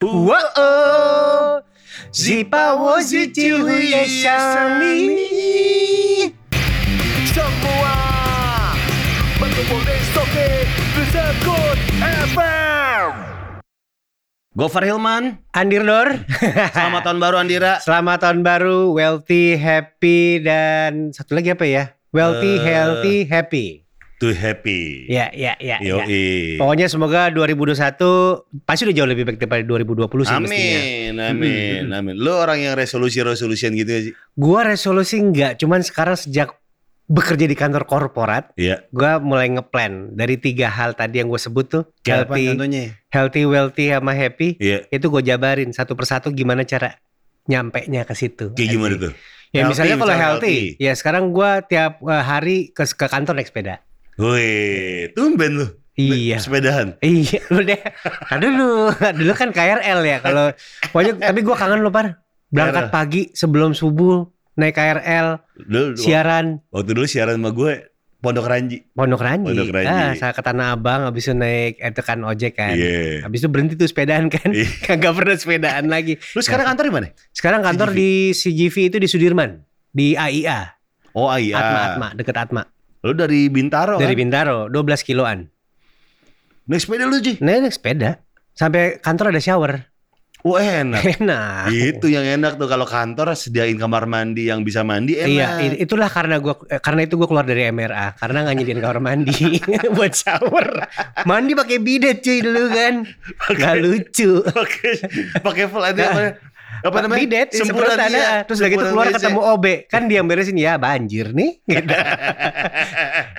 Wow, Zipawo Zichiuya Shami. Semua bertemu di Soket Bersangkut FM. Gover Hilman, Andir Nor. Selamat tahun baru Andira. Selamat tahun baru, wealthy, happy, dan satu lagi apa ya? Wealthy, healthy, happy. To happy. Ya. Pokoknya semoga 2021 pasti udah jauh lebih baik daripada 2020 sih. Amin. Lu orang yang resolusi-resolusian gitu ya sih? Gua resolusi enggak, cuman sekarang sejak bekerja di kantor korporat, gua mulai ngeplan dari 3 hal tadi yang gua sebut tuh. Healthy, wealthy, sama happy. Itu gua jabarin satu persatu gimana cara nyampenya ke situ. Kayak gimana tuh? Ya healthy, misalnya kalau healthy, ya sekarang gua tiap hari ke kantor naik sepeda. Wih, tumben lu. Iya. Sepedahan. Iya, udah. Dulu kan KRL ya. Kalau pokoknya tapi gue kangen lu, Par. Berangkat pagi sebelum subuh naik KRL. Dulu, siaran. Waktu dulu siaran sama gue Pondok Ranji. Ah, saya ke Tanah Abang, habis itu naik itu kan ojek kan. Yeah. Habis itu berhenti tuh sepedaan kan. Kagak pernah sepedaan lagi. Lu sekarang kantor di mana? Sekarang kantor CGV. Di CGV itu di Sudirman, di AIA. Oh, AIA. Atma, deket Atma. Lu dari Bintaro kan? Dari Bintaro, 12 kiloan. Naik sepeda lu, Ji? Naik sepeda. Sampai kantor ada shower. Oh, enak. Enak. Itu yang enak tuh, kalau kantor sediain kamar mandi yang bisa mandi enak. Iya, itulah karena itu gua keluar dari MRA, karena enggak nyediain kamar mandi buat shower. Mandi pakai bidet cuy dulu kan. Enggak lucu. Pakai full ada apa namanya? Bidet, semprotan dia. Terus lagi itu keluar ketemu OB. Kan dia beresin, ya banjir nih. Gitu.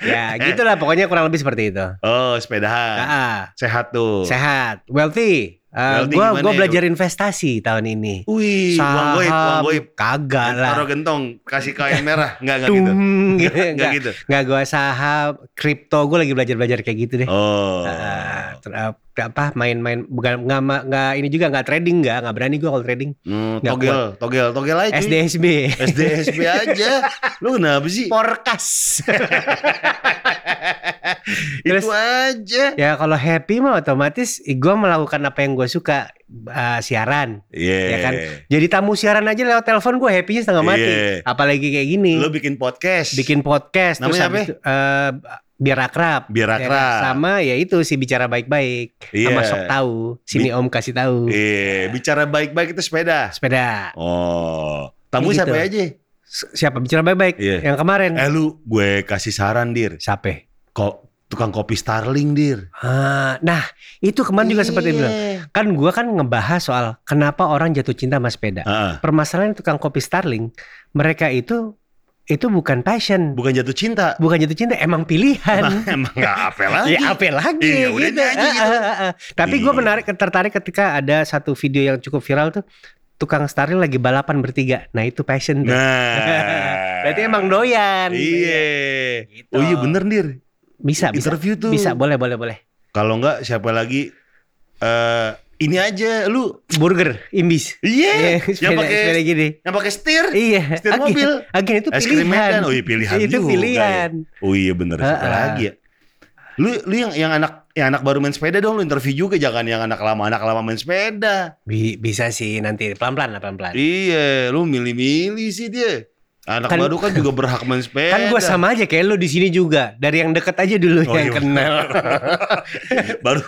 Ya gitu lah, pokoknya kurang lebih seperti itu. Oh, sepedahan. Sehat tuh. Sehat. Wealthy. Gue belajar investasi tahun ini. Wih, uang goib. Kagak lah. Taruh gentong, kasih kain merah. Enggak gitu. Enggak gitu. Enggak, gue saham, kripto. Gue lagi belajar kayak gitu deh. Oh. Main-main. Bukan, enggak ini juga, enggak trading. Enggak berani gue kalau trading. Togel aja. SDSB aja. Lu kenapa sih? Porkas. Itu aja. Ya kalau happy mah otomatis gue melakukan apa yang gue suka, siaran, ya kan. Jadi tamu siaran aja lewat telepon gue happy-nya setengah mati. Apalagi kayak gini. Lo bikin podcast. Namanya apa? Biar akrab. Ya, sama ya itu si bicara baik-baik. Sama sok tahu. Sini Om kasih tahu. Bicara baik-baik itu sepeda. Oh, tamu ya siapa gitu aja? Siapa bicara baik-baik? Yang kemarin. Lu gue kasih saran, Dir. Siapa? Tukang kopi Starling, Dir. Nah, itu kemarin juga seperti bilang. Kan gue kan ngebahas soal kenapa orang jatuh cinta sama sepeda. Permasalahan tukang kopi Starling, mereka itu bukan passion. Bukan jatuh cinta, emang pilihan. Emang gak apel lagi. Ya apel lagi. Ya udah gitu. Tapi gue tertarik ketika ada satu video yang cukup viral tuh. Tukang Starling lagi balapan bertiga. Nah itu passion tuh. Berarti emang doyan. Iya gitu. Oh iya bener, Dir. Bisa interview tuh. Bisa, boleh. Kalau enggak siapa lagi? Ini aja lu burger imbis. Iya. Yang pakai setir. Iya. Setir mobil. Agen itu pilihan. Oh iya pilihan. Itu juga, pilihan. Ya. Oh iya bener. Siapa lagi ya? Lu yang anak baru main sepeda dong lu interview juga, jangan yang anak lama main sepeda. Bisa sih nanti pelan-pelan. Iya, lu milih-milih sih dia. Anak baru kan juga berhak main sepeda. Kan gue sama aja kayak lu di sini juga. Dari yang deket aja dulu yang kenal. Baru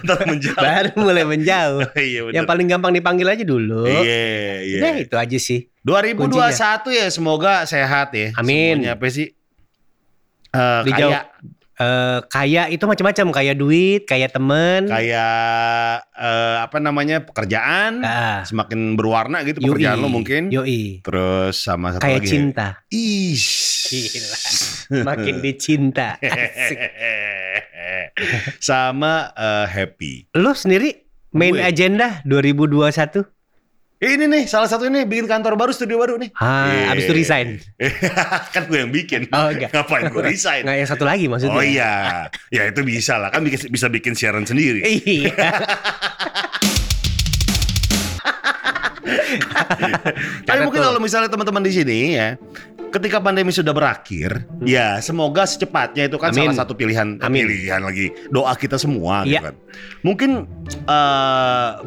mulai menjauh. Iya, yang paling gampang dipanggil aja dulu. Iya. Udah itu aja sih. 2021 kuncinya. Ya semoga sehat ya. Amin. Semuanya apa sih? Kaya itu macam-macam, kaya duit, kaya temen, kaya pekerjaan, semakin berwarna gitu pekerjaan lo mungkin. Terus sama satu lagi. Kaya cinta. Gila. Makin dicinta. Asik. Sama happy. Lo sendiri main agenda 2021? Ini nih salah satu ini bikin kantor baru, studio baru nih. Abis itu resign. Kan gue yang bikin. Ngapain gue resign? Nggak, yang satu lagi maksudnya. Oh iya. Ya itu bisa lah. Kan bisa bikin siaran sendiri. Iya. Tapi mungkin kalau misalnya teman-teman di sini ya ketika pandemi sudah berakhir, ya semoga secepatnya itu kan salah satu pilihan lagi doa kita semua gitu kan. Mungkin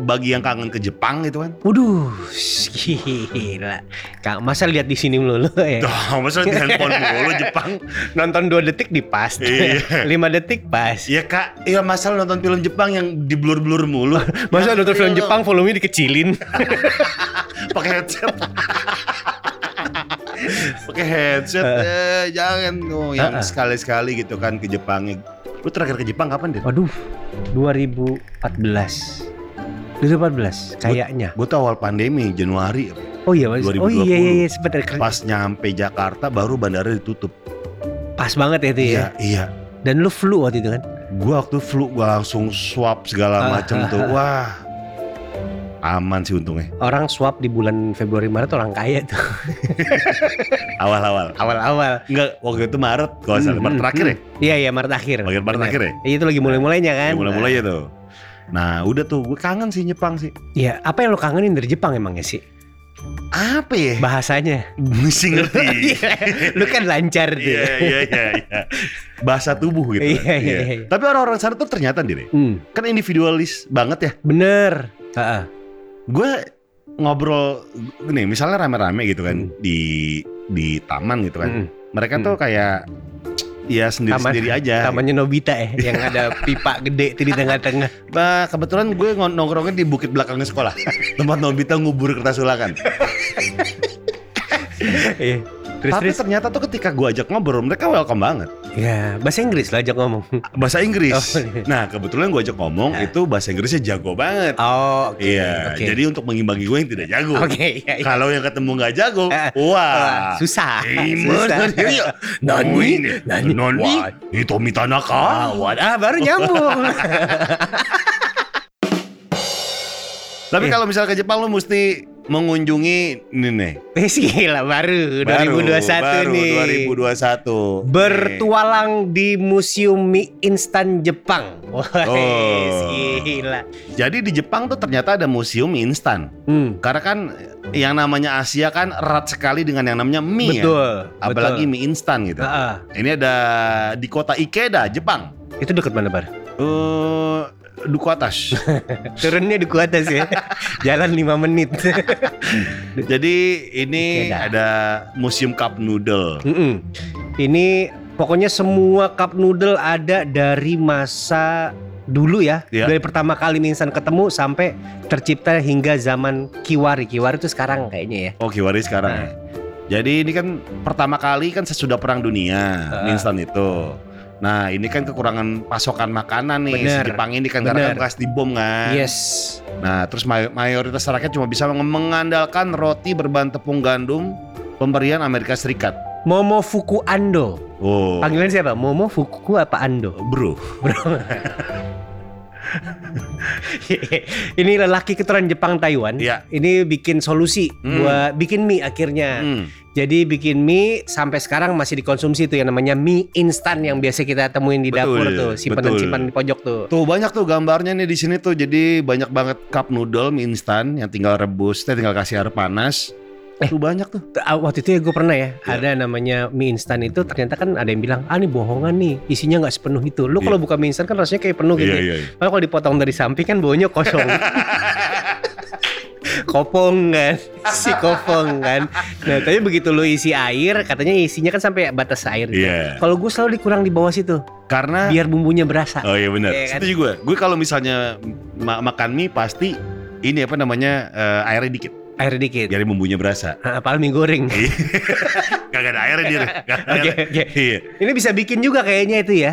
bagi yang kangen ke Jepang gitu kan. Waduh, gila. Kak, masa lihat di sini mulu ya. Oh, masa di handphone mulu Jepang. Nonton 2 detik di pas. 5 detik pas. Iya, Kak. Iya, masa nonton film Jepang yang di blur-blur mulu. Masa nonton film Jepang volumenya dikecilin. Pakai headset. Pakai headset jangan yang sekali-sekali gitu kan ke Jepang. Lu terakhir ke Jepang kapan deh? Waduh, 2014 kayaknya. Gue tuh awal pandemi Januari. Oh iya, 2020. Oh iya sebenarnya. Pas nyampe Jakarta baru bandara ditutup. Pas banget ya itu ya. Iya. Dan lu flu waktu itu kan? Gue waktu flu gue langsung swab segala macem tuh. Wah, aman sih untungnya. Orang swab di bulan Februari Maret orang kaya tuh. Awal-awal. Enggak, waktu itu Maret. Kalau salah Maret terakhir ya? Iya Maret akhir. Maret akhir ya? Itu lagi mulai-mulainya kan. Mulai-mulainya tuh. Nah, udah tuh gue kangen sih Jepang sih. Iya, apa yang lo kangenin dari Jepang emangnya sih? Apa ya? Bahasanya. Mesti ngerti. Lu kan lancar tuh. Iya. Bahasa tubuh gitu. Iya. Tapi orang-orang sana tuh ternyata diri. Kan individualis banget ya. Bener. Gue ngobrol nih misalnya rame-rame gitu kan di taman gitu kan. Mereka tuh kayak ya sendiri-sendiri aja. Tamannya Nobita yang ada pipa gede di tengah-tengah. Nah, kebetulan gue nongkrongnya di bukit belakangnya sekolah. Tempat Nobita ngubur kertas ulakan. Tapi ternyata tuh ketika gue ajak ngobrol mereka welcome banget. Ya, bahasa Inggris lah ajak ngomong. Bahasa Inggris. Nah, kebetulan gue ajak ngomong itu bahasa Inggrisnya jago banget. Oh, oke. Iya. Jadi untuk mengimbangi gue yang tidak jago. Oke. Kalau yang ketemu nggak jago, wah, susah. Nani, Hitomi Tanaka. Wadah, baru nyambung. Tapi kalau misalnya ke Jepang lo mesti mengunjungi ini nih. Gila, baru 2021 nih. 2021. Bertualang di Museum Mie Instan Jepang. Gila. Jadi di Jepang tuh ternyata ada museum mie instan. Karena kan yang namanya Asia kan erat sekali dengan yang namanya mie. Betul. Ya? Apalagi mie instan gitu. Ini ada di kota Ikeda, Jepang. Itu dekat mana, Bar? Duku atas. Turunnya Duku atas ya. Jalan 5 menit. Jadi ini ada museum cup noodle. Ini pokoknya semua cup noodle ada dari masa dulu ya. Dari pertama kali mie instan ketemu sampai tercipta hingga zaman Kiwari. Kiwari itu sekarang kayaknya ya. Oh, Kiwari sekarang ya. Jadi ini kan pertama kali kan sesudah Perang Dunia mie instan itu. Nah, ini kan kekurangan pasokan makanan nih si Jepang ini kan karena bekas dibom kan. Yes. Nah, terus mayoritas rakyat cuma bisa mengandalkan roti berbahan tepung gandum pemberian Amerika Serikat. Momo Fuku Ando. Oh. Panggilan siapa? Momo Fuku apa Ando? Bro. Ini lelaki keturunan Jepang Taiwan. Ya. Ini bikin solusi buat bikin mie akhirnya. Jadi bikin mie sampai sekarang masih dikonsumsi tuh yang namanya mie instan yang biasa kita temuin di dapur tuh, simpenan-simpenan di pojok tuh. Tuh banyak tuh gambarnya nih di sini tuh. Jadi banyak banget cup noodle mie instan yang tinggal rebus, tinggal kasih air panas. Tuh banyak tuh. Waktu itu ya gue pernah ya. Ada namanya mie instan itu ternyata kan ada yang bilang, ah ini bohongan nih, isinya gak sepenuh itu. Lu kalau buka mie instan kan rasanya kayak penuh gitu. Malah kalau dipotong dari samping kan baunya kosong. Kopong kan. Nah, tapi begitu lu isi air, katanya isinya kan sampai batas air gitu. Kalau gue selalu dikurang di bawah situ. Karena biar bumbunya berasa. Oh iya benar. Ya, kan? Setuju gue. Gue kalau misalnya makan mie pasti ini apa namanya airnya dikit. Air dikit. Biar bumbunya berasa. Apalagi mie goreng. Kagak ada airnya dia. Oke. Ini bisa bikin juga kayaknya itu ya.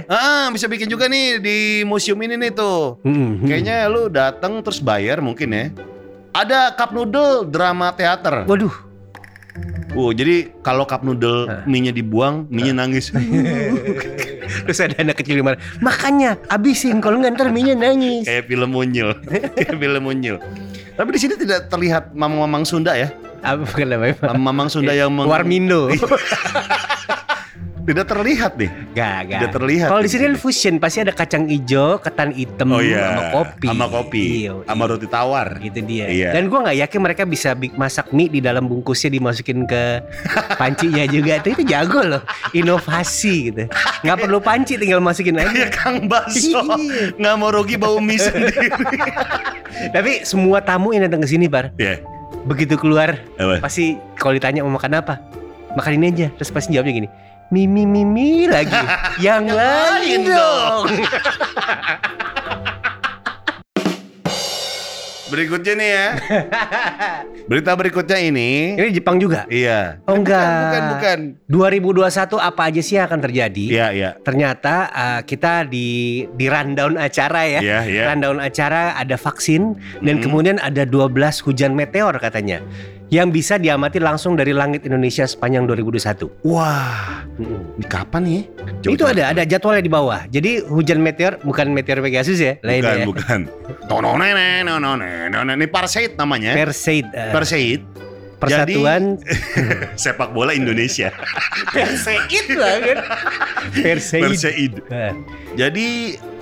Bisa bikin juga nih di museum ini nih tuh. Kayaknya lu datang terus bayar mungkin ya. Ada cup noodle drama teater. Waduh. Jadi kalau cup noodle mie-nya dibuang, mie-nya nangis. Terus ada anak kecil di mana? Makanya abisin kalau enggak ntar mie-nya nangis. Kayak film munyul. Tapi di sini tidak terlihat mamang-mamang Sunda ya. Apa namanya? Mamang Sunda yang Warmindo. Tidak terlihat nih. Gak. Tidak terlihat. Kalau di sini kan fusion, pasti ada kacang hijau, ketan hitam, sama kopi. Sama roti tawar. Gitu dia. Iya. Dan gue nggak yakin mereka bisa masak mie di dalam bungkusnya dimasukin ke pancinya juga. Itu jago loh, inovasi gitu. Nggak perlu panci, tinggal masukin aja. Kayak Kang Baso, nggak mau rugi bau mie sendiri. Tapi semua tamu yang datang ke sini, Bar, begitu keluar, pasti kalau ditanya mau makan apa, makan ini aja. Terus pasti jawabnya gini. Mimi lagi. Yang lain dong. Berikutnya nih ya. Berita berikutnya ini. Ini Jepang juga? Iya. Oh enggak. Bukan. 2021 apa aja sih yang akan terjadi? Iya. Ternyata kita di rundown acara ya. Iya. Rundown acara ada vaksin. Dan kemudian ada 12 hujan meteor katanya. Yang bisa diamati langsung dari langit Indonesia sepanjang 2021. Wah, ini kapan ya? Itu ada jadwalnya di bawah. Jadi hujan meteor, bukan meteor Pegasus ya? Bukan. Tonone. Ini Perseid namanya. Perseid. Persatuan Sepak Bola Indonesia. Perseid lah kan. Perseid. Jadi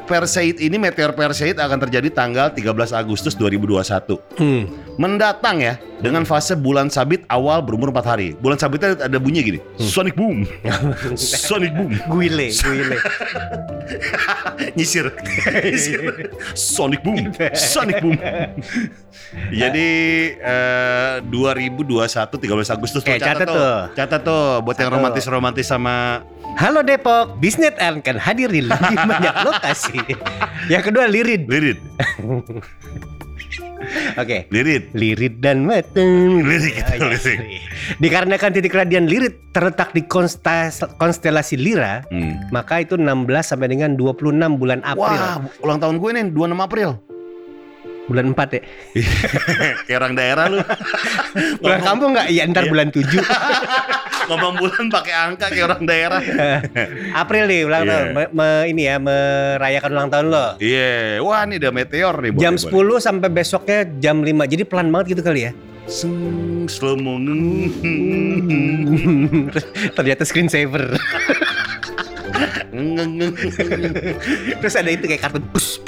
Perseid ini, meteor Perseid akan terjadi tanggal 13 Agustus 2021. Mendatang ya, dengan fase bulan sabit awal berumur 4 hari. Bulan sabitnya ada bunyi gini. Sonic boom. Sonic boom. Guile. Nyisir. Sonic boom. Jadi 2021 13 Agustus tuh, catat tuh buat yang romantis-romantis sama Halo Depok, Bisnet akan hadir di lebih banyak lokasi. Yang kedua Lirid. Oke. Lirid dan mateng. Lirik. Dikarenakan titik radian Lirid terletak di konstelasi Lira, maka itu 16 sampai dengan 26 bulan April. Wah, ulang tahun gue nih 26 April. Bulan 4 ya. Kayak orang daerah lu. Pulang kampung enggak? Ya ntar bulan 7. Ngomong bulan pakai angka kayak orang daerah. April nih ulang tahun. Merayakan ulang tahun lo. Iya. Yeah. Wah, ini udah meteor nih. Jam 10 sampai besoknya jam 5. Jadi pelan banget gitu kali ya. Slow mo. Ternyata screensaver. Terus ada itu kayak kartun pus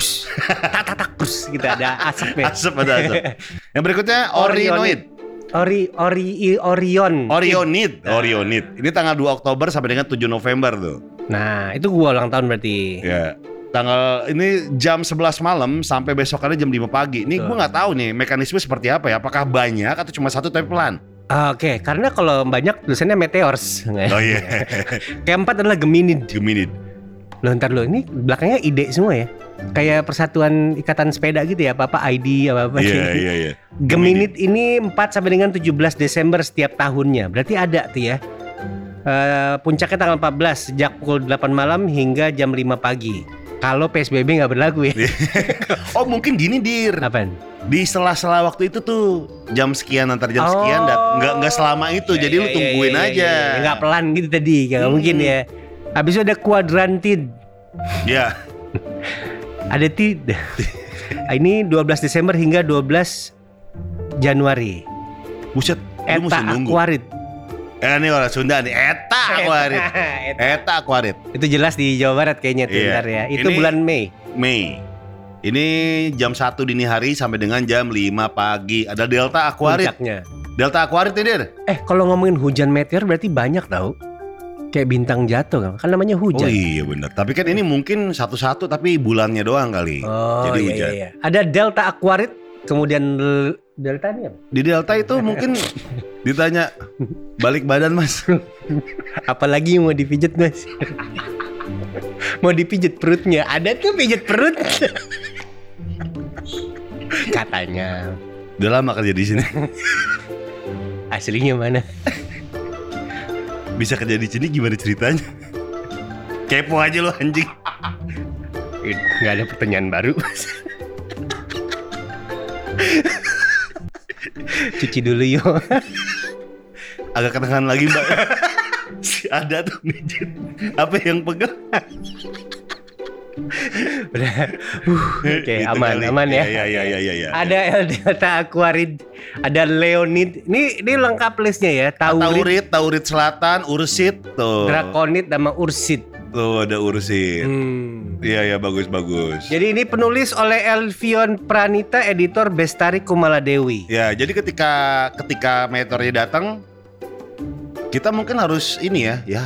takus gitu, ada asapnya. Asap. Yang berikutnya Orionid. Ini tanggal 2 Oktober sampai dengan 7 November tuh. Nah, itu gua ulang tahun berarti. Iya. Tanggal ini jam 11 malam sampai besokannya jam 5 pagi. Ini gua enggak tahu nih mekanisme seperti apa ya. Apakah banyak atau cuma satu tapi pelan? Oke, karena kalau banyak tulisannya meteors. Oh iya. Keempat adalah Geminid. Ntar lo, ini belakangnya ide semua ya. Kayak persatuan ikatan sepeda gitu ya, apa-apa ID, apa-apa gitu. Iya. Geminid ini 4 sampai dengan 17 Desember setiap tahunnya. Berarti ada tuh ya. Puncaknya tanggal 14 sejak pukul 8 malam hingga jam 5 pagi. Kalau PSBB gak berlaku ya. Oh mungkin gini Dir. Apaan? Di sela-sela waktu itu tuh jam sekian antar jam sekian nggak selama itu, jadi lu tungguin aja. Nggak pelan gitu tadi, nggak mungkin ya. Habis itu ada Quadrantid. Ya. Ada tid. Ini 12 Desember hingga 12 Januari. Buset, lu mesti nunggu. Eta Akuarit. Ini orang Sunda nih. Eta Akuarit. Itu jelas di Jawa Barat kayaknya tuh ntar ya. Itu ini, bulan Mei. Ini jam 1 dini hari sampai dengan jam 5 pagi. Ada Delta Akuarit. Puncaknya. Delta Akuarit nih, Dir. Kalau ngomongin hujan meteor berarti banyak tau. Kayak bintang jatuh kan namanya hujan. Oh iya benar. Tapi kan ini mungkin satu-satu tapi bulannya doang kali. Jadi hujan. Iya. Ada Delta Akuarit, kemudian Delta ini apa? Di Delta itu mungkin ditanya balik badan, Mas. Apalagi mau dipijit, Mas. Mau dipijit perutnya, ada tuh pijit perut. Katanya udah lama kerja di sini. Aslinya mana? Bisa kerja di sini gimana ceritanya? Kepo aja lo anjing. Gak ada pertanyaan baru. Cuci dulu yo. Agak kedengaran lagi mbak. Si ada tuh mijit. Apa yang pegang? Udah. Oke, aman, aman ya. Iya. Ada Delta Akuarit, ada Leonid. Ini lengkap listnya ya. Taurid Selatan, Ursid tuh. Draconid sama Ursid. Tuh ada Ursid. Iya, bagus. Jadi ini penulis oleh Elvion Pranita, editor Bestari Kumala Dewi. Ya, jadi ketika meteornya datang kita mungkin harus ini ya.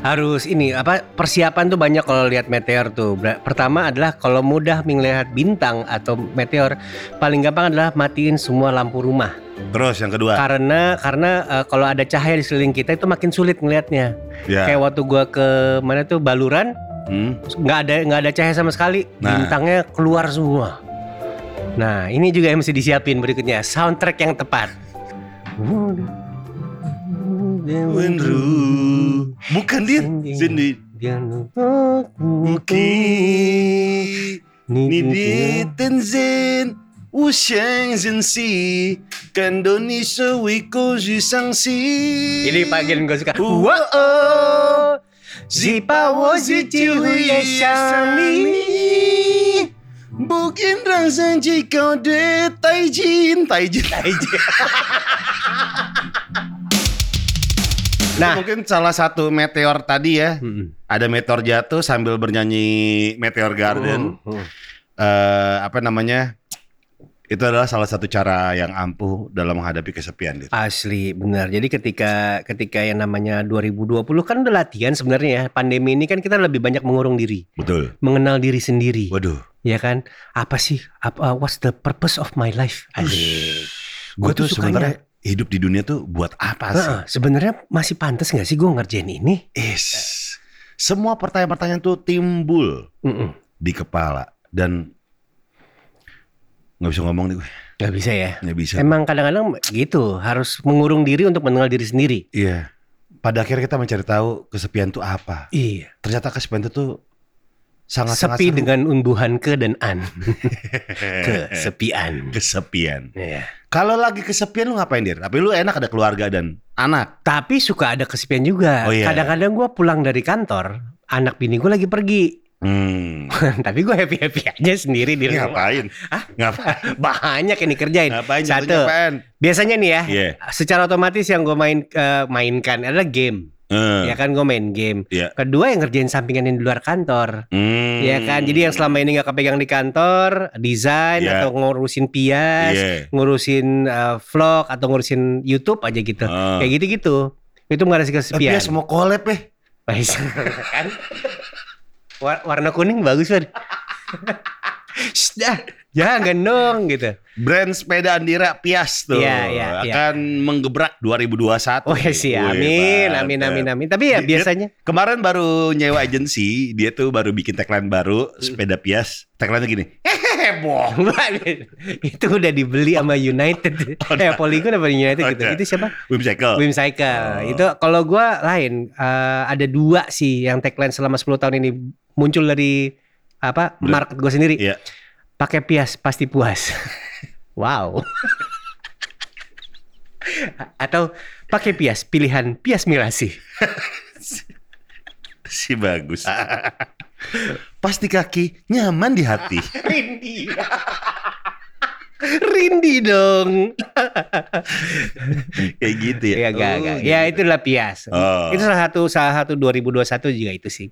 Harus ini apa, persiapan tuh banyak kalau lihat meteor tuh. Pertama adalah kalau mudah melihat bintang atau meteor, paling gampang adalah matiin semua lampu rumah. Terus yang kedua, karena kalau ada cahaya di seliling kita itu makin sulit ngelihatnya. Yeah. Kayak waktu gua ke mana tuh, Baluran, nggak ada cahaya sama sekali, bintangnya keluar semua. Nah, ini juga yang mesti disiapin berikutnya, soundtrack yang tepat. Wenru, bukan dia sini. Buki nidi tenzin usheng zensi kandoni sewiko jisangsi. Ini bagian gue suka. Wow, zipawo ziciwi yasami. Bukan rasa jika de taijin. Nah, itu mungkin salah satu meteor tadi ya. Ada meteor jatuh sambil bernyanyi Meteor Garden. Apa namanya? Itu adalah salah satu cara yang ampuh dalam menghadapi kesepian gitu. Asli, benar. Jadi ketika yang namanya 2020 kan udah latihan sebenarnya ya. Pandemi ini kan kita lebih banyak mengurung diri. Betul. Mengenal diri sendiri. Waduh. Ya kan? Apa sih? What's the purpose of my life? Asli. Gue tuh sebenarnya hidup di dunia tuh buat apa sih? Sebenarnya masih pantas gak sih gue ngerjain ini? Semua pertanyaan-pertanyaan tuh timbul di kepala. Dan gak bisa ngomong nih gue. Gak bisa ya? Gak bisa. Emang kadang-kadang gitu, harus mengurung diri untuk mengenal diri sendiri. Iya. Pada akhirnya kita mencari tahu kesepian tuh apa. Iya. Ternyata kesepian itu tuh sangat-sangat sepi dengan unduhan ke dan an. Kesepian. Iya. Kalau lagi kesepian lu ngapain, Dir? Tapi lu enak ada keluarga dan anak. Tapi suka ada kesepian juga. Oh, yeah. Kadang-kadang gue pulang dari kantor, anak bini gue lagi pergi. Tapi gue happy-happy aja sendiri di rumah. Ngapain? Hah? Banyak yang dikerjain. Satu, biasanya nih ya, secara otomatis yang gue mainkan adalah game. Ya kan, gue main game. Kedua yang ngerjain sampingan yang di luar kantor. Ya kan, jadi yang selama ini gak kepegang di kantor, desain atau ngurusin Pias, ngurusin vlog atau ngurusin YouTube aja gitu. Kayak gitu-gitu. Itu mengatasi kesepian. Pias mau collab ya. Kan warna kuning bagus kan. Jangan dong gitu. Brand sepeda Andira Pias tuh akan menggebrak 2021. Oh ya sih, amin. Tapi ya biasanya dia, kemarin baru nyewa agensi, dia tuh baru bikin tagline baru sepeda Pias. Tagline-nya gini. Itu udah dibeli sama United. Polygon apa United gitu. Itu siapa? Wimcycle. Itu kalau gue lain, ada dua sih yang tagline selama 10 tahun ini muncul dari market gue sendiri. Pakai Pias pasti puas. Wow. Atau pakai Pias, pilihan Pias Milasi. Si bagus. Pasti kaki, nyaman di hati. Rindi dong. Kayak gitu ya. Ya itulah Pias. Itu salah satu 2021 juga itu sih.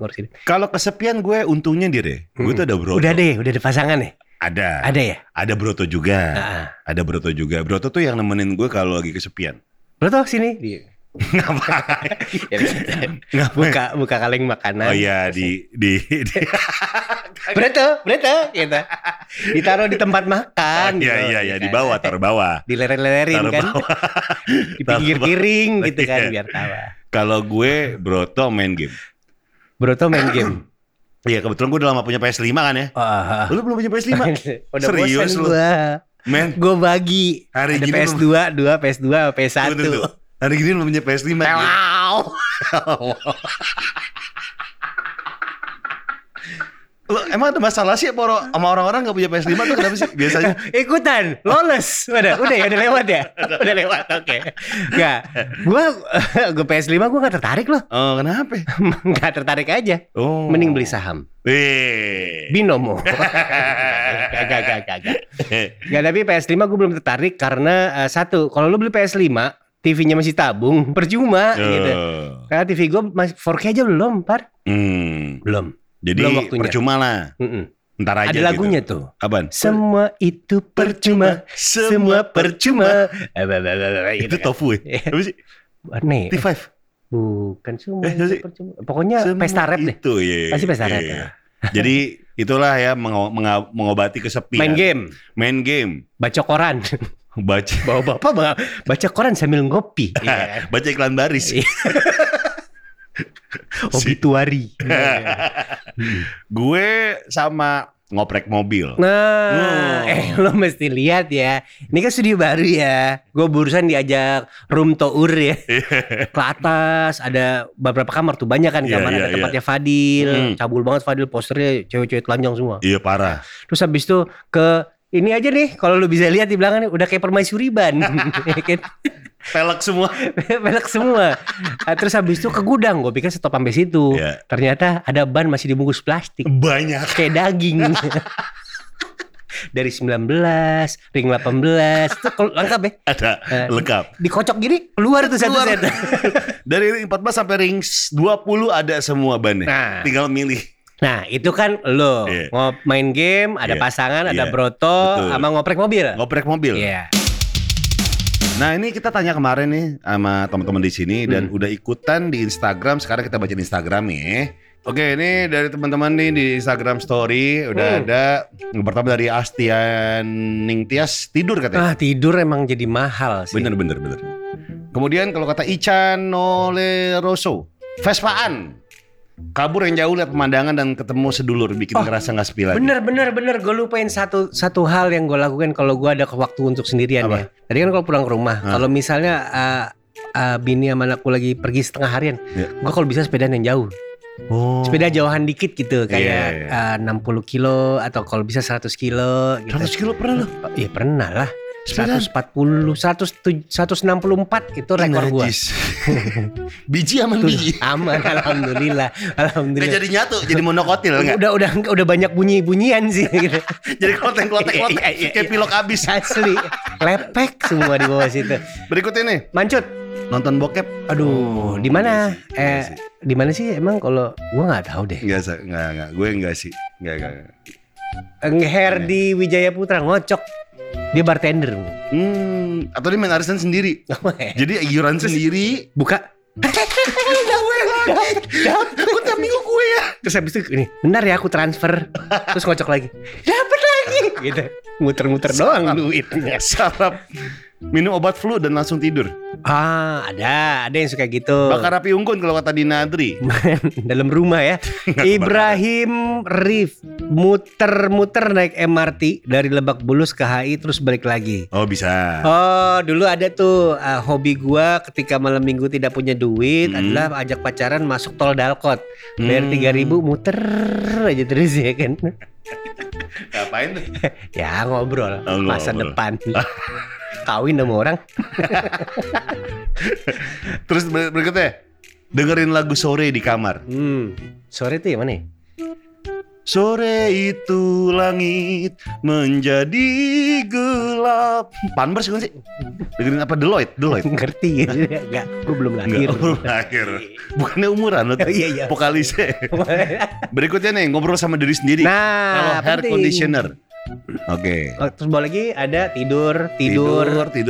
Kalau kesepian gue untungnya Dire, gue tuh ada Broto. Udah ada pasangan ya? Ada ya? Ada Broto juga. Broto tuh yang nemenin gue kalau lagi kesepian. Broto sini dia. Buka kaleng makanan. Oh iya, di Broto gitu. Ditaruh di tempat makan. Iya, di bawah, taruh bawah. Dilerer-lererin kan. Di pinggir piring gitu kan biar tawa. Kalau gue Broto main game. Iya, kebetulan gue udah lama punya PS5 kan ya. Lu belum punya PS5? Udah serius lu. Gue bagi. Ada PS2, 2 PS2, PS1. Hari gini belum punya PS5. Wow. Lo emang ada masalah sih Poro sama orang-orang gak punya PS5 tuh kenapa sih biasanya? Ikutan, lolos. Udah ya, udah lewat ya? Udah lewat, oke. Enggak, gue PS5 gue gak tertarik loh. Oh kenapa? Gak tertarik aja. Oh. Mending beli saham. Binomo. Gak, tapi PS5 gue belum tertarik karena satu, kalau lo beli PS5... TV-nya masih tabung, percuma gitu. Karena TV gue masih 4K aja belum, Par. Belum. Jadi belum percuma lah. Ntar aja gitu. Ada lagunya gitu. Tuh. Apaan? Semua itu percuma, semua percuma. Itu tofu ya? Apa sih? Aneh. T5. Bukan semua itu percuma. Pokoknya pesta rap deh. Itu, iya. Pasti pesta rap. Jadi itulah ya mengobati kesepian. Main game. Baca koran. Bawa bapak baca koran sambil ngopi. Ya. Baca iklan baris. Obituari. Gue sama ngoprek mobil. Nah, lo mesti lihat ya. Ini kan studio baru ya. Gue barusan diajak room tour ya. Ke atas ada beberapa kamar tuh, banyak kan kamar. Ada tempatnya Fadil. Cabul banget Fadil, posternya cewek-cewek telanjang semua. Iya parah. Terus habis itu ke ini aja nih, kalau lu bisa lihat di belakang nih, udah kayak permaisuriban. Pelek semua. Terus habis itu ke gudang, gue pikir stop sampai situ. Yeah. Ternyata ada ban masih dibungkus plastik. Banyak. Kayak daging. Dari 19, ring 18, itu lengkap ya? Ada, lengkap. Dikocok gini, keluar tuh satu-set. Dari ring 14 sampai ring 20 ada semua bannya. Nah. Tinggal milih. Nah itu kan lo main game, ada pasangan, ada broto, sama ngoprek mobil. Yeah. Nah ini kita tanya kemarin nih sama teman-teman di sini dan udah ikutan di Instagram. Sekarang kita baca di Instagram nih. Oke, ini dari teman-teman nih di Instagram Story udah ada. Pertama dari Astian Ningtyas, tidur katanya. Ah tidur emang jadi mahal sih. Bener. Kemudian kalau kata Ican Oleroso, Vespaan. Kabur yang jauh lihat pemandangan dan ketemu sedulur bikin ngerasa nggak sepi lagi. Bener. Gue lupain satu hal yang gue lakukan kalau gue ada waktu untuk sendirian. Apa? Ya. Tadi kan kalau pulang ke rumah, kalau misalnya bini sama anakku lagi pergi setengah harian, gue kalau bisa sepedaan yang jauh. Oh. Sepeda jauhan dikit gitu kayak 60 kilo atau kalau bisa 100 kilo. Gitu. 100 kilo pernah loh? Iya pernah lah. 140, 164 itu rekor gue. Biji aman tuh, biji. Aman, alhamdulillah. Gak jadi nyatu, jadi monokotil nggak? Udah banyak bunyi-bunyian sih. Gitu. Jadi klotek. Iya. Kayak pilok abis. Asli, lepek semua di bawah situ. Berikut ini, Mancut. Nonton bokep. Aduh, di mana? Di mana sih emang kalau gue nggak tahu deh. Nggak. Gue nggak sih, nggak. Ngeher di Wijaya Putra ngocok. Dia bartender. Atau dia main arisan sendiri. Jadi iuran sendiri. Buka. Gue tiap minggu gue ya. Terus habis itu ini, bentar ya aku transfer. Terus ngocok lagi. Dapat lagi. Gitu. Muter-muter doang duitnya. Sarap. Minum obat flu dan langsung tidur. Ah, ada yang suka gitu. Bakar api unggun kalau kata Dina Adri. Dalam rumah ya. Ibrahim Rif muter-muter naik MRT dari Lebak Bulus ke HI terus balik lagi. Oh, bisa. Oh, dulu ada tuh hobi gua ketika malam minggu tidak punya duit adalah ajak pacaran masuk tol Dalkot. Bayar 3.000 muter aja terus ya kan. Ngapain tuh? Ya ngobrol. Masa depan. Kawin sama orang. Terus berikutnya, dengerin lagu Sore di kamar. Sore itu yang mana ya? Sore itu langit menjadi gelap. Pampers kan sih? Dengerin apa? Deloitte. Ngerti gitu ya? Enggak, gue belum lahir. Bukannya umuran. Iya. Vokalise. Berikutnya nih, ngobrol sama diri sendiri. Nah, kalau hair conditioner. Oke. Terus bawa lagi ada tidur nyopet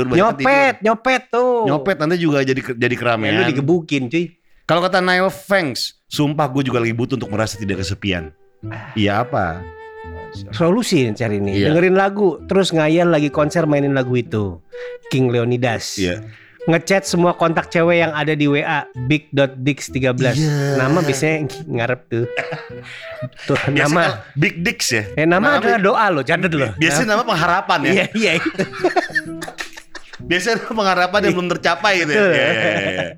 tuh. Nyopet nanti juga jadi keramaian. Ya, lu digebukin cuy. Kalau kata Nail Fangs, sumpah gue juga lagi butuh untuk merasa tidak kesepian. Iya apa? Solusi cari ini. Iya. Dengerin lagu, terus ngayal lagi konser mainin lagu itu. King Leonidas. Iya. Ngechat semua kontak cewek yang ada di WA big.dix13. Yeah. Nama biasanya ngarep tuh nama Big Dix ya. Nama adalah doa loh, cadet loh. Biasanya nama pengharapan ya. Iya. Biasanya pengharapan yang belum tercapai gitu ya.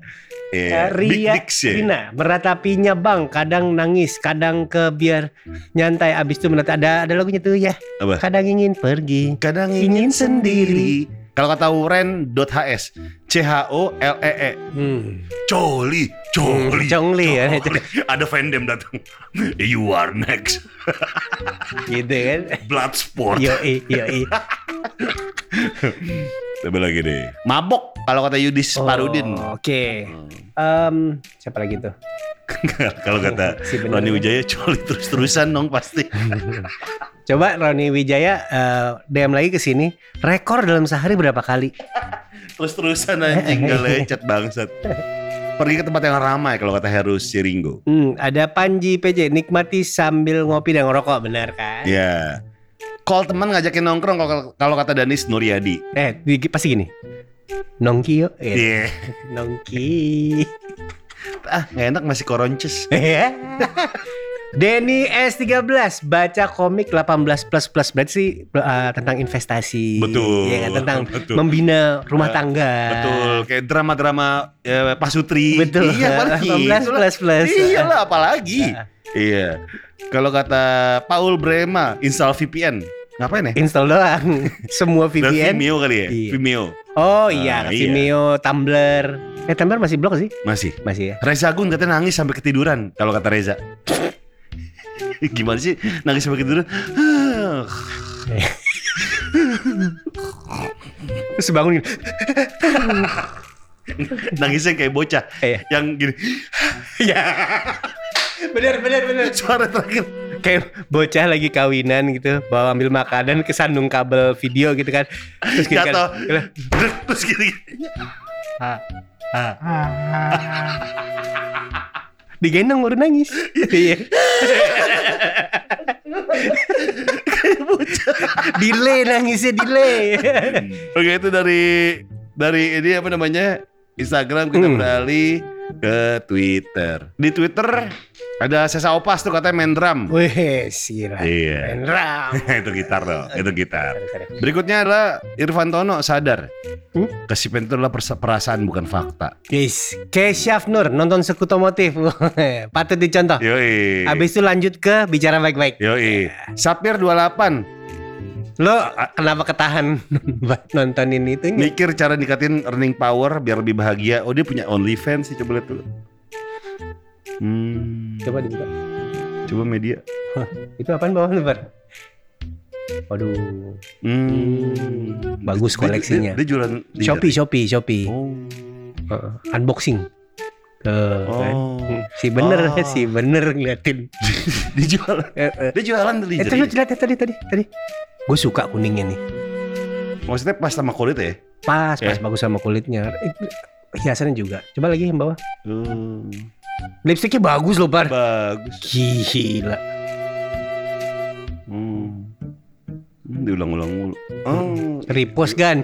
Ria Tina meratapinya bang, kadang nangis, kadang ke biar nyantai. Abis itu menata ada lagunya tuh ya. Apa? Kadang ingin pergi, kadang ingin sendiri. Kalau kata Uren.hs CHOLEE Coli ya. Ada fandom datang. You are next. Gitu kan. Bloodsport. Yoi. Coba lagi deh. Mabok kalau kata Yudis Parudin. Oke. Siapa lagi tuh? Kalau kata Roni Wijaya coli terus-terusan dong pasti. Coba Roni Wijaya DM lagi ke sini. Rekor dalam sehari berapa kali? Terus-terusan anjing gak lecet bangsat. Pergi ke tempat yang ramai kalau kata Heru Siringo. Ada Panji PJ, nikmati sambil ngopi dan ngerokok, benar kan? Iya. Call teman ngajakin nongkrong kalau kata Danis Nuryadi. Pasti gini. Nongki yuk. Iya. Nongki. Gak enak masih koronces. Iya. Denny S13 baca komik 18++, berarti sih tentang investasi. Betul. Ya, tentang betul. Membina rumah tangga. Betul. Kayak drama-drama Pak Sutri. Betul. Iya, 18++. Iyalah, apalagi. Iya. Kalau kata Paul Brema, install VPN. Ngapain ya? Install doang. Semua VPN. Vimeo kali ya? Iya. Vimeo. Oh iya, Vimeo, iya. Tumblr. Tumblr masih blog sih? Masih ya. Reza Gun katanya nangis sampai ketiduran kalau kata Reza. Gimana sih nangis sampai tidur? Terus bangun gini. Nangisnya kayak bocah yang gini. Ya. Bener. Suara terakhir kayak bocah lagi kawinan gitu, bawa ambil makanan kesandung kabel video gitu kan. Terus gini kan. Terus gini. Digendong baru nangis. Iya. Delay nangisnya, delay. Oke, itu dari ini apa namanya? Instagram kita beralih ke Twitter. Di Twitter ada Sesa Opas tuh katanya main drum. Wih, sirah. Iya. Main drum. Itu gitar loh, itu gitar. Berikutnya adalah Irfan Tono sadar. Kesipen itu adalah perasaan bukan fakta. Yes. Kesyaf Nur nonton Sekutomotif. Patut dicontoh. Yoi. Habis itu lanjut ke bicara baik-baik. Yoi. Sapir 28. Lo kenapa ketahan nontonin itu? Mikir cara ningkatin earning power biar lebih bahagia. Oh, dia punya OnlyFans sih, coba lihat dulu. Coba dibuka. Coba media. Hah, itu apaan bawah lebar? Waduh. Bagus koleksinya. Dia jualan di Shopee. Oh. Unboxing. Kan? Si bener ngeliatin. Dia jualan tadi. Tadi. Gue suka kuningnya nih. Maksudnya pas sama kulit ya? Pas bagus sama kulitnya. Hiasannya juga. Coba lagi yang bawah. Lipstiknya bagus loh, Bar. Bagus. Gila. Diulang-ulang mulu. Repost kan.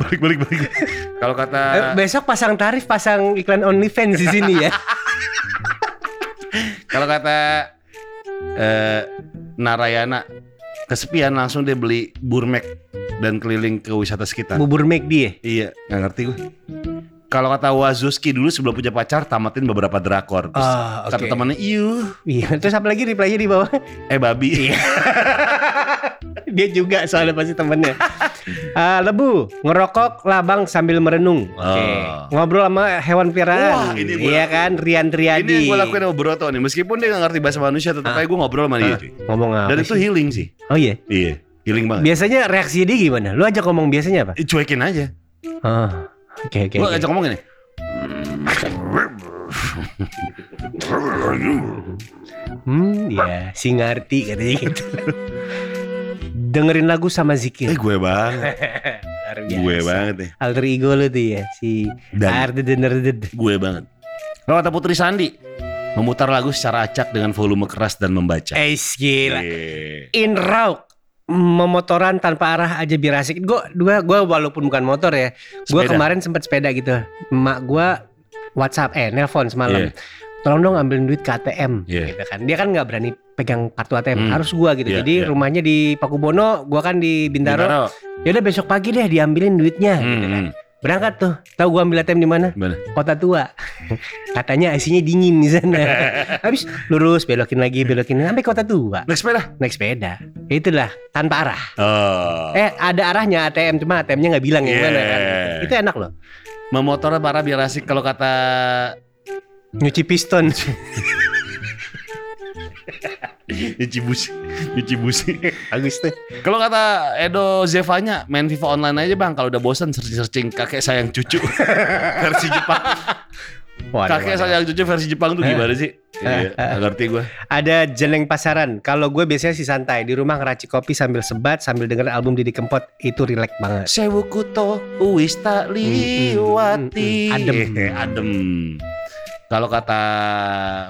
Balik. Kalau kata besok pasang tarif, pasang iklan OnlyFans di sini ya. Kalau kata Narayana, kesepian langsung dia beli Burmek dan keliling ke wisata sekitar. Burmek dia? Iya, gak ngerti gue. Kalau kata Wazuski dulu sebelum punya pacar tamatin beberapa drakor. Terus kata temannya iya. Terus apa lagi reply-nya di bawah? Babi. Dia juga soalnya pasti temannya. Lebu ngerokok labang sambil merenung. Okay. Ngobrol sama hewan peliharaan. Iya kan, Rian Triadi. Ini gue lakuin sama Broto nih. Meskipun dia nggak ngerti bahasa manusia, tetap aja gue ngobrol sama dia. Ngomong apa? Dan itu healing sih. Oh iya. Iya, healing banget. Biasanya reaksi dia gimana? Lu ajak ngomong biasanya apa? Cuekin aja. Oke. Gue ajak ngomong gini. Ya, si ngerti katanya gitu. Dengerin lagu sama zikir. Gue banget. Gue banget ya. Alter ego lu tuh ya, si Ardedenerded. Gue banget. Lo kata Putri Sandi, memutar lagu secara acak dengan volume keras dan membaca. Gila. Inrauk. Memotoran tanpa arah aja biar asik. Gue walaupun bukan motor ya. Gue kemarin sempat sepeda gitu. Emak gue WhatsApp nelpon semalam. Tolong dong ambilin duit ke ATM gitu kan. Dia kan gak berani pegang kartu ATM. Harus gue gitu. Jadi rumahnya di Pakubono, gue kan di Bintaro. Yaudah besok pagi deh diambilin duitnya gitu kan. Berangkat tuh. Tahu gua ambil ATM di mana? Kota Tua. Katanya AC-nya dingin di sana. Habis lurus, belokin lagi, belokin sampai Kota Tua. Naik sepeda? Naik sepeda. Itulah tanpa arah. Oh. Ada arahnya ATM, cuma ATM-nya enggak bilang gimana kan. Itu enak loh. Memotornya parah biar asik kalau kata nyuci piston. Nicibus Agus teh. Kalau kata Edo Zevanya, main FIFA online aja bang. Kalau udah bosan searching kakek sayang cucu versi Jepang. Kakek sayang cucu versi Jepang tuh gimana sih? Gak ngerti gue. Ada jeleng pasaran. Kalau gue biasanya sih santai di rumah ngeracik kopi sambil sebat sambil dengerin album Didi Kempot. Itu rileks banget. Sewu kuto uwis tak liwati. Adem. Kalau kata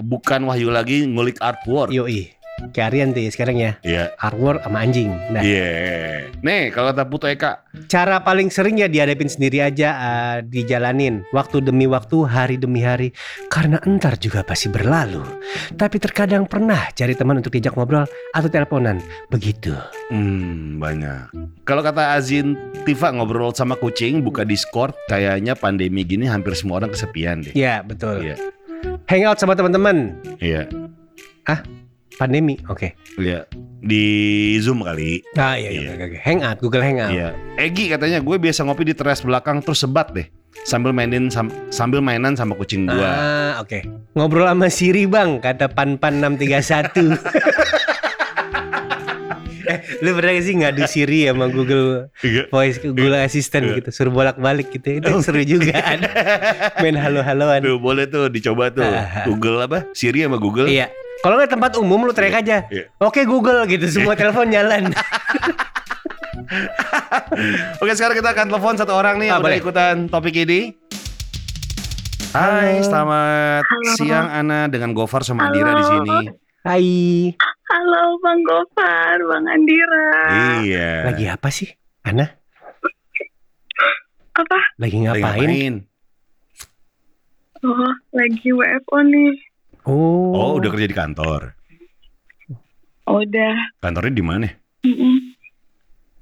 bukan Wahyu lagi ngulik artwork. Yoi. Karian deh sekarang ya. Yeah. Artwork sama anjing. Nah. Yeah. Nih kalau kata Putu Eka, cara paling sering ya dihadapin sendiri aja, dijalanin waktu demi waktu, hari demi hari, karena entar juga pasti berlalu. Tapi terkadang pernah cari teman untuk diajak ngobrol atau teleponan. Begitu. Banyak. Kalau kata Azin Tifa, ngobrol sama kucing, buka Discord. Kayaknya pandemi gini hampir semua orang kesepian deh. Iya, betul. Yeah. Hangout sama teman-teman. Iya. Hah? Pandemi, oke. Iya, di Zoom kali. Ah iya. Okay. Hangout, Google Hangout. Iya. Egi katanya gue biasa ngopi di teras belakang terus sebat deh, sambil mainan sama kucing gue. Ah oke. Ngobrol sama Siri bang, kata Panpan 631. Lu pernah sih ngadu Siri sama Google Voice, Google Assistant gitu, suruh bolak-balik gitu. Itu seru juga. Ada main halo-haloan. Tuh boleh tuh dicoba tuh. Google apa? Siri sama Google. Iya. Kalau nggak tempat umum lu track aja. Oke Google gitu, semua telepon jalan. Oke sekarang kita akan telepon satu orang nih yang udah ikutan topik ini. Hai, selamat siang Ana dengan Gover sama Andira di sini. Hai. Halo Bang Gover, Bang Andira. Iya. Lagi apa sih, Ana? Apa? Lagi ngapain? Oh, lagi WFO nih. Oh, udah kerja di kantor. Oh, udah. Kantornya di mana?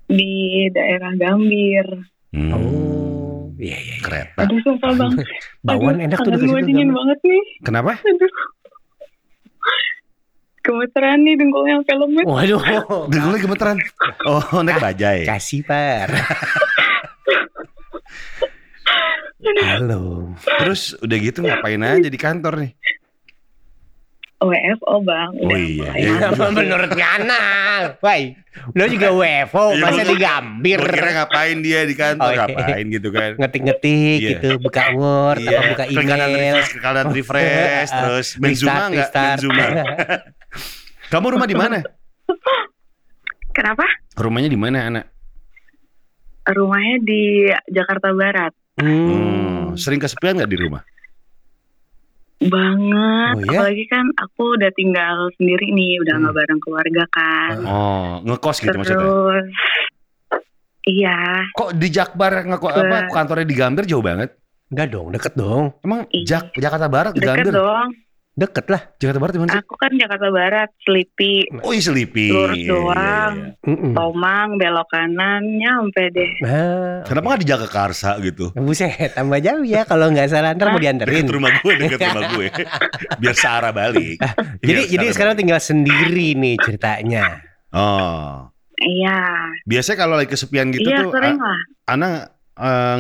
Di daerah Gambir. Oh, iya. Kereta. Aduh, susah banget. Bawaan enak tuh di situ. Aduh, dingin banget nih. Kenapa? Aduh. Gemeteran nih dengkulnya sampai lemet. Waduh, dengkulnya gemeteran. Oh, naik bajai. Kasih, Par. Halo. Terus udah gitu ngapain aja di kantor nih? WFO bang. Oh iya. Menurut Yana, woi, lo juga WFO, masa digambir. Lo kira ngapain dia di kantor? Ngapain gitu kan? Ngetik-ngetik gitu, buka Word, buka email, ke kanan refresh, terus menzuma. Kamu rumah di mana? Kenapa? Rumahnya di mana, anak? Rumahnya di Jakarta Barat. Sering kesepian nggak di rumah? Banget, apalagi kan aku udah tinggal sendiri nih, udah nggak bareng keluarga kan. Oh, ngekos gitu maksudnya? Terus, iya. Kok di Jakbar kantornya di Gambir jauh banget? Enggak dong, deket dong. Emang Jakarta Barat ke Gambir? Deket dong. Deket lah, Jakarta Barat dimana sih? Aku kan Jakarta Barat, Selipi. Oh iya Selipi. Lurus doang, Tomang, belok kanan, nyampe deh. Nah, kenapa nggak di Jagakarsa gitu? Buset, tambah jauh ya kalau nggak salah, ntar mau dianterin. Deket rumah gue, biar searah balik. Jadi sekarang tinggal sendiri nih ceritanya. Oh. Iya. Biasanya kalau lagi kesepian gitu tuh, sering lah. Ana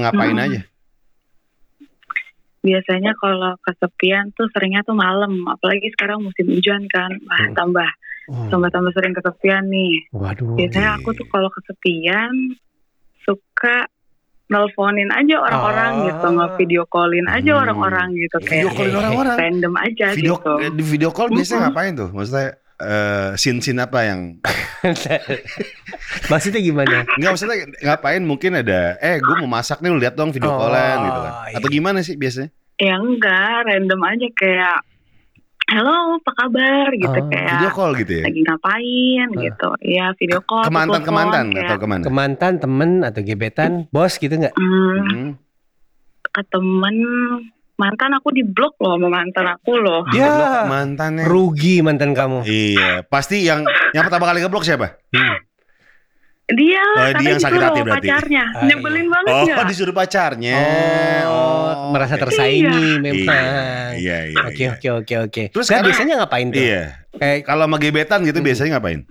ngapain aja? Biasanya kalau kesepian tuh seringnya tuh malam, apalagi sekarang musim hujan kan, wah tambah sering kesepian nih. Waduh. Biasanya aku tuh kalau kesepian suka nelfonin aja orang-orang gitu, nge-video callin aja orang-orang gitu, kayak random aja gitu. Di video call biasanya ngapain tuh? Maksudnya scene apa yang maksudnya gimana? Enggak maksudnya ngapain, mungkin ada gue mau masak nih, lu lihat dong video callan gitu kan. Atau gimana sih biasanya? Ya enggak, random aja kayak halo apa kabar gitu, kayak video call gitu ya. Lagi ngapain gitu. Ya video call. Kemantan atau kemana? Kemantan, temen atau gebetan, bos gitu enggak? Ke temen. Mantan aku di blok loh sama mantan aku loh. Ya mantannya. Rugi mantan kamu. Iya. Pasti yang pertama kali ngeblok siapa? Dia lah, tapi disuruh pacarnya. Nyebelin banget ya. Oh, disuruh pacarnya. Oh, merasa tersaingi memang. Iya. Oke. Terus kan biasanya ngapain tuh? Iya. Kayak kalau sama gebetan gitu biasanya ngapain?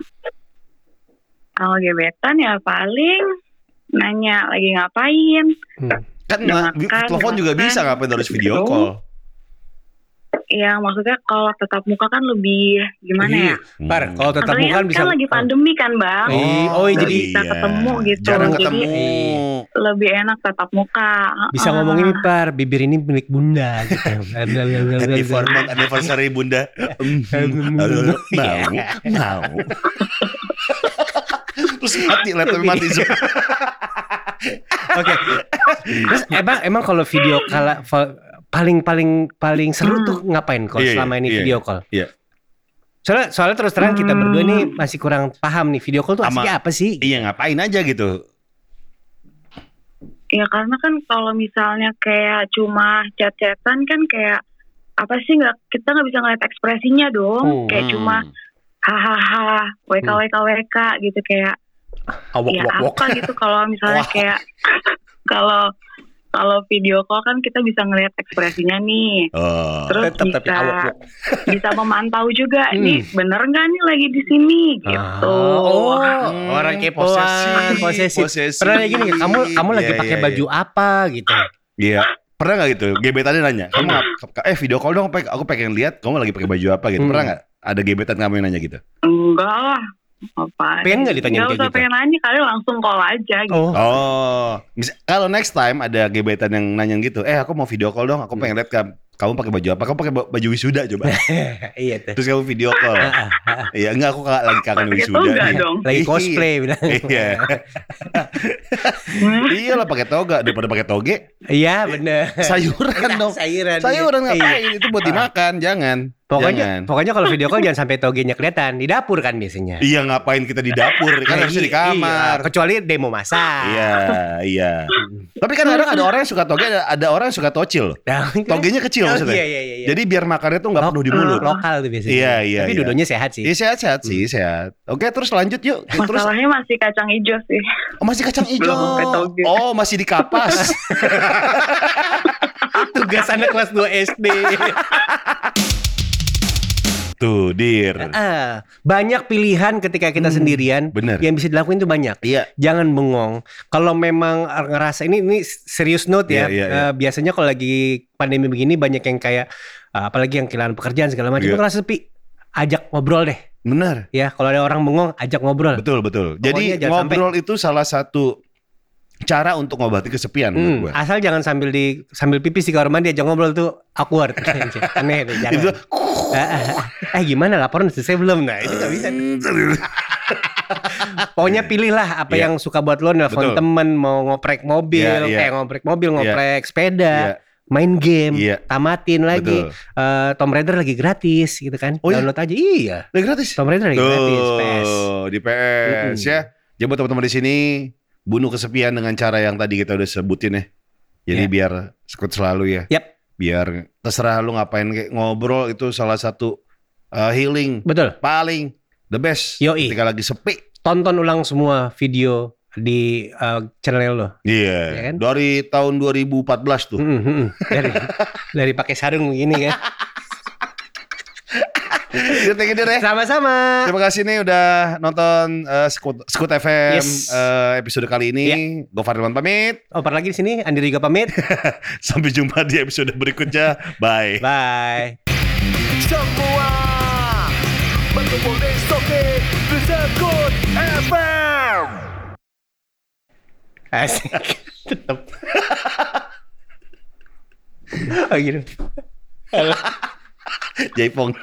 Kalau gebetan ya paling nanya lagi ngapain. Kan telepon juga bisa, ngapain harus video call? Ya maksudnya kalau tetap muka kan lebih gimana ya? Par, kalau tetap muka kan bisa. Kan lagi pandemi kan bang. Oh, jadi bisa ketemu gitu. Jadi lebih enak tetap muka. Bisa ngomongin nih Par, bibir ini milik bunda gitu. Happy format anniversary bunda. Mau. Terus mati laptop mati Zoom. Oke. Terus emang kalau video kala paling seru tuh ngapain kalau selama ini video call? Iya. Soalnya terus terang kita berdua nih masih kurang paham nih video call tuh aslinya apa sih? Iya, ngapain aja gitu. Ya karena kan kalau misalnya kayak cuma chat-chatan kan kayak apa sih, kita nggak bisa ngeliat ekspresinya dong. Kayak cuma hahaha, wkwkwk gitu kayak. Ya apa gitu kalau misalnya kayak kalau video call kan kita bisa ngelihat ekspresinya nih, terus bisa memantau juga nih bener nggak nih lagi di sini gitu. Orang kayak posesif. Pernah kayak gini, kamu lagi pakai baju apa gitu? Iya. Pernah nggak gitu? Gebetannya nanya, kamu video call dong, aku pengen lihat kamu lagi pakai baju apa gitu. Pernah nggak? Ada gebetan kamu yang nanya gitu? Enggak lah. Apaan? Pengen gak ditanya gitu? Gak usah pengen nanya, kalian langsung call aja gitu. Kalau next time ada gebetan yang nanya gitu, aku mau video call dong, aku pengen lihat kamu pakai baju apa, kamu pakai baju wisuda coba. Iya tuh. Terus kamu video call. Iya enggak, aku lagi kangen wisuda nih. Lagi cosplay bilang. Iya lah, pakai toga daripada pakai toge. Iya bener. Sayuran dong. Sayuran ngapain, itu buat dimakan, jangan. Pokoknya kalau video call jangan sampai togenya kelihatan. Di dapur kan biasanya. Iya, ngapain kita di dapur? Kan harusnya di kamar. Kecuali demo masak. Iya. Tapi kan kadang ada orang yang suka toge, ada orang yang suka tocil. Togenya kecil maksudnya. Iya. Jadi biar makannya tuh enggak penuh di mulut. Lokal tuh biasanya. Iya. Tapi duduknya sehat sih. Iya, sehat sih, sehat. Oke, terus lanjut yuk. Masalahnya masih kacang hijau sih. Oh, masih kacang hijau. Oh, masih di kapas. Tugas anak kelas 2 SD. Tuh, Dir. Banyak pilihan ketika kita sendirian. Bener. Yang bisa dilakuin tuh banyak. Iya. Jangan bengong. Kalau memang ngerasa ini serius note ya. Iya. Biasanya kalau lagi pandemi begini banyak yang kayak apalagi yang kehilangan pekerjaan segala macam itu ngerasa sepi. Ajak ngobrol deh. Bener. Ya, kalau ada orang bengong, ajak ngobrol. Betul. Jadi ngobrol sampai. Itu salah satu cara untuk ngobati kesepian menurut gue. Asal jangan sambil pipis di kamar mandi, aja ngobrol tuh awkward. Aneh deh, jangan. Itu gimana laporan selesai belum? Nah, itu gak bisa. Pokoknya pilihlah apa yang suka buat lo, nelfon temen, mau ngoprek mobil, ngoprek sepeda. Main game, tamatin lagi. Tomb Raider lagi gratis gitu kan. Download aja. Iya. Lagi gratis. Tomb Raider lagi gratis PS. Di PS ya. Jadi buat teman-teman di sini, bunuh kesepian dengan cara yang tadi kita udah sebutin ya. Jadi biar sekut selalu ya. Yep. Biar terserah lu ngapain, kayak ngobrol itu salah satu healing. Betul. Paling the best. Yoi. Ketika lagi sepi. Tonton ulang semua video di channel lo. Iya. Yeah. Kan? Dari tahun 2014 tuh. Dari pakai sarung begini ya. Sama-sama. Terima kasih nih udah nonton Scoot FM episode kali ini. Gover Hilman pamit. Oper lagi di sini, Andir juga pamit. Sampai jumpa di episode berikutnya. Bye. Bye. Semua berkumpul di Scoot FM. Asik. Tetap. Gitu. Jaipong.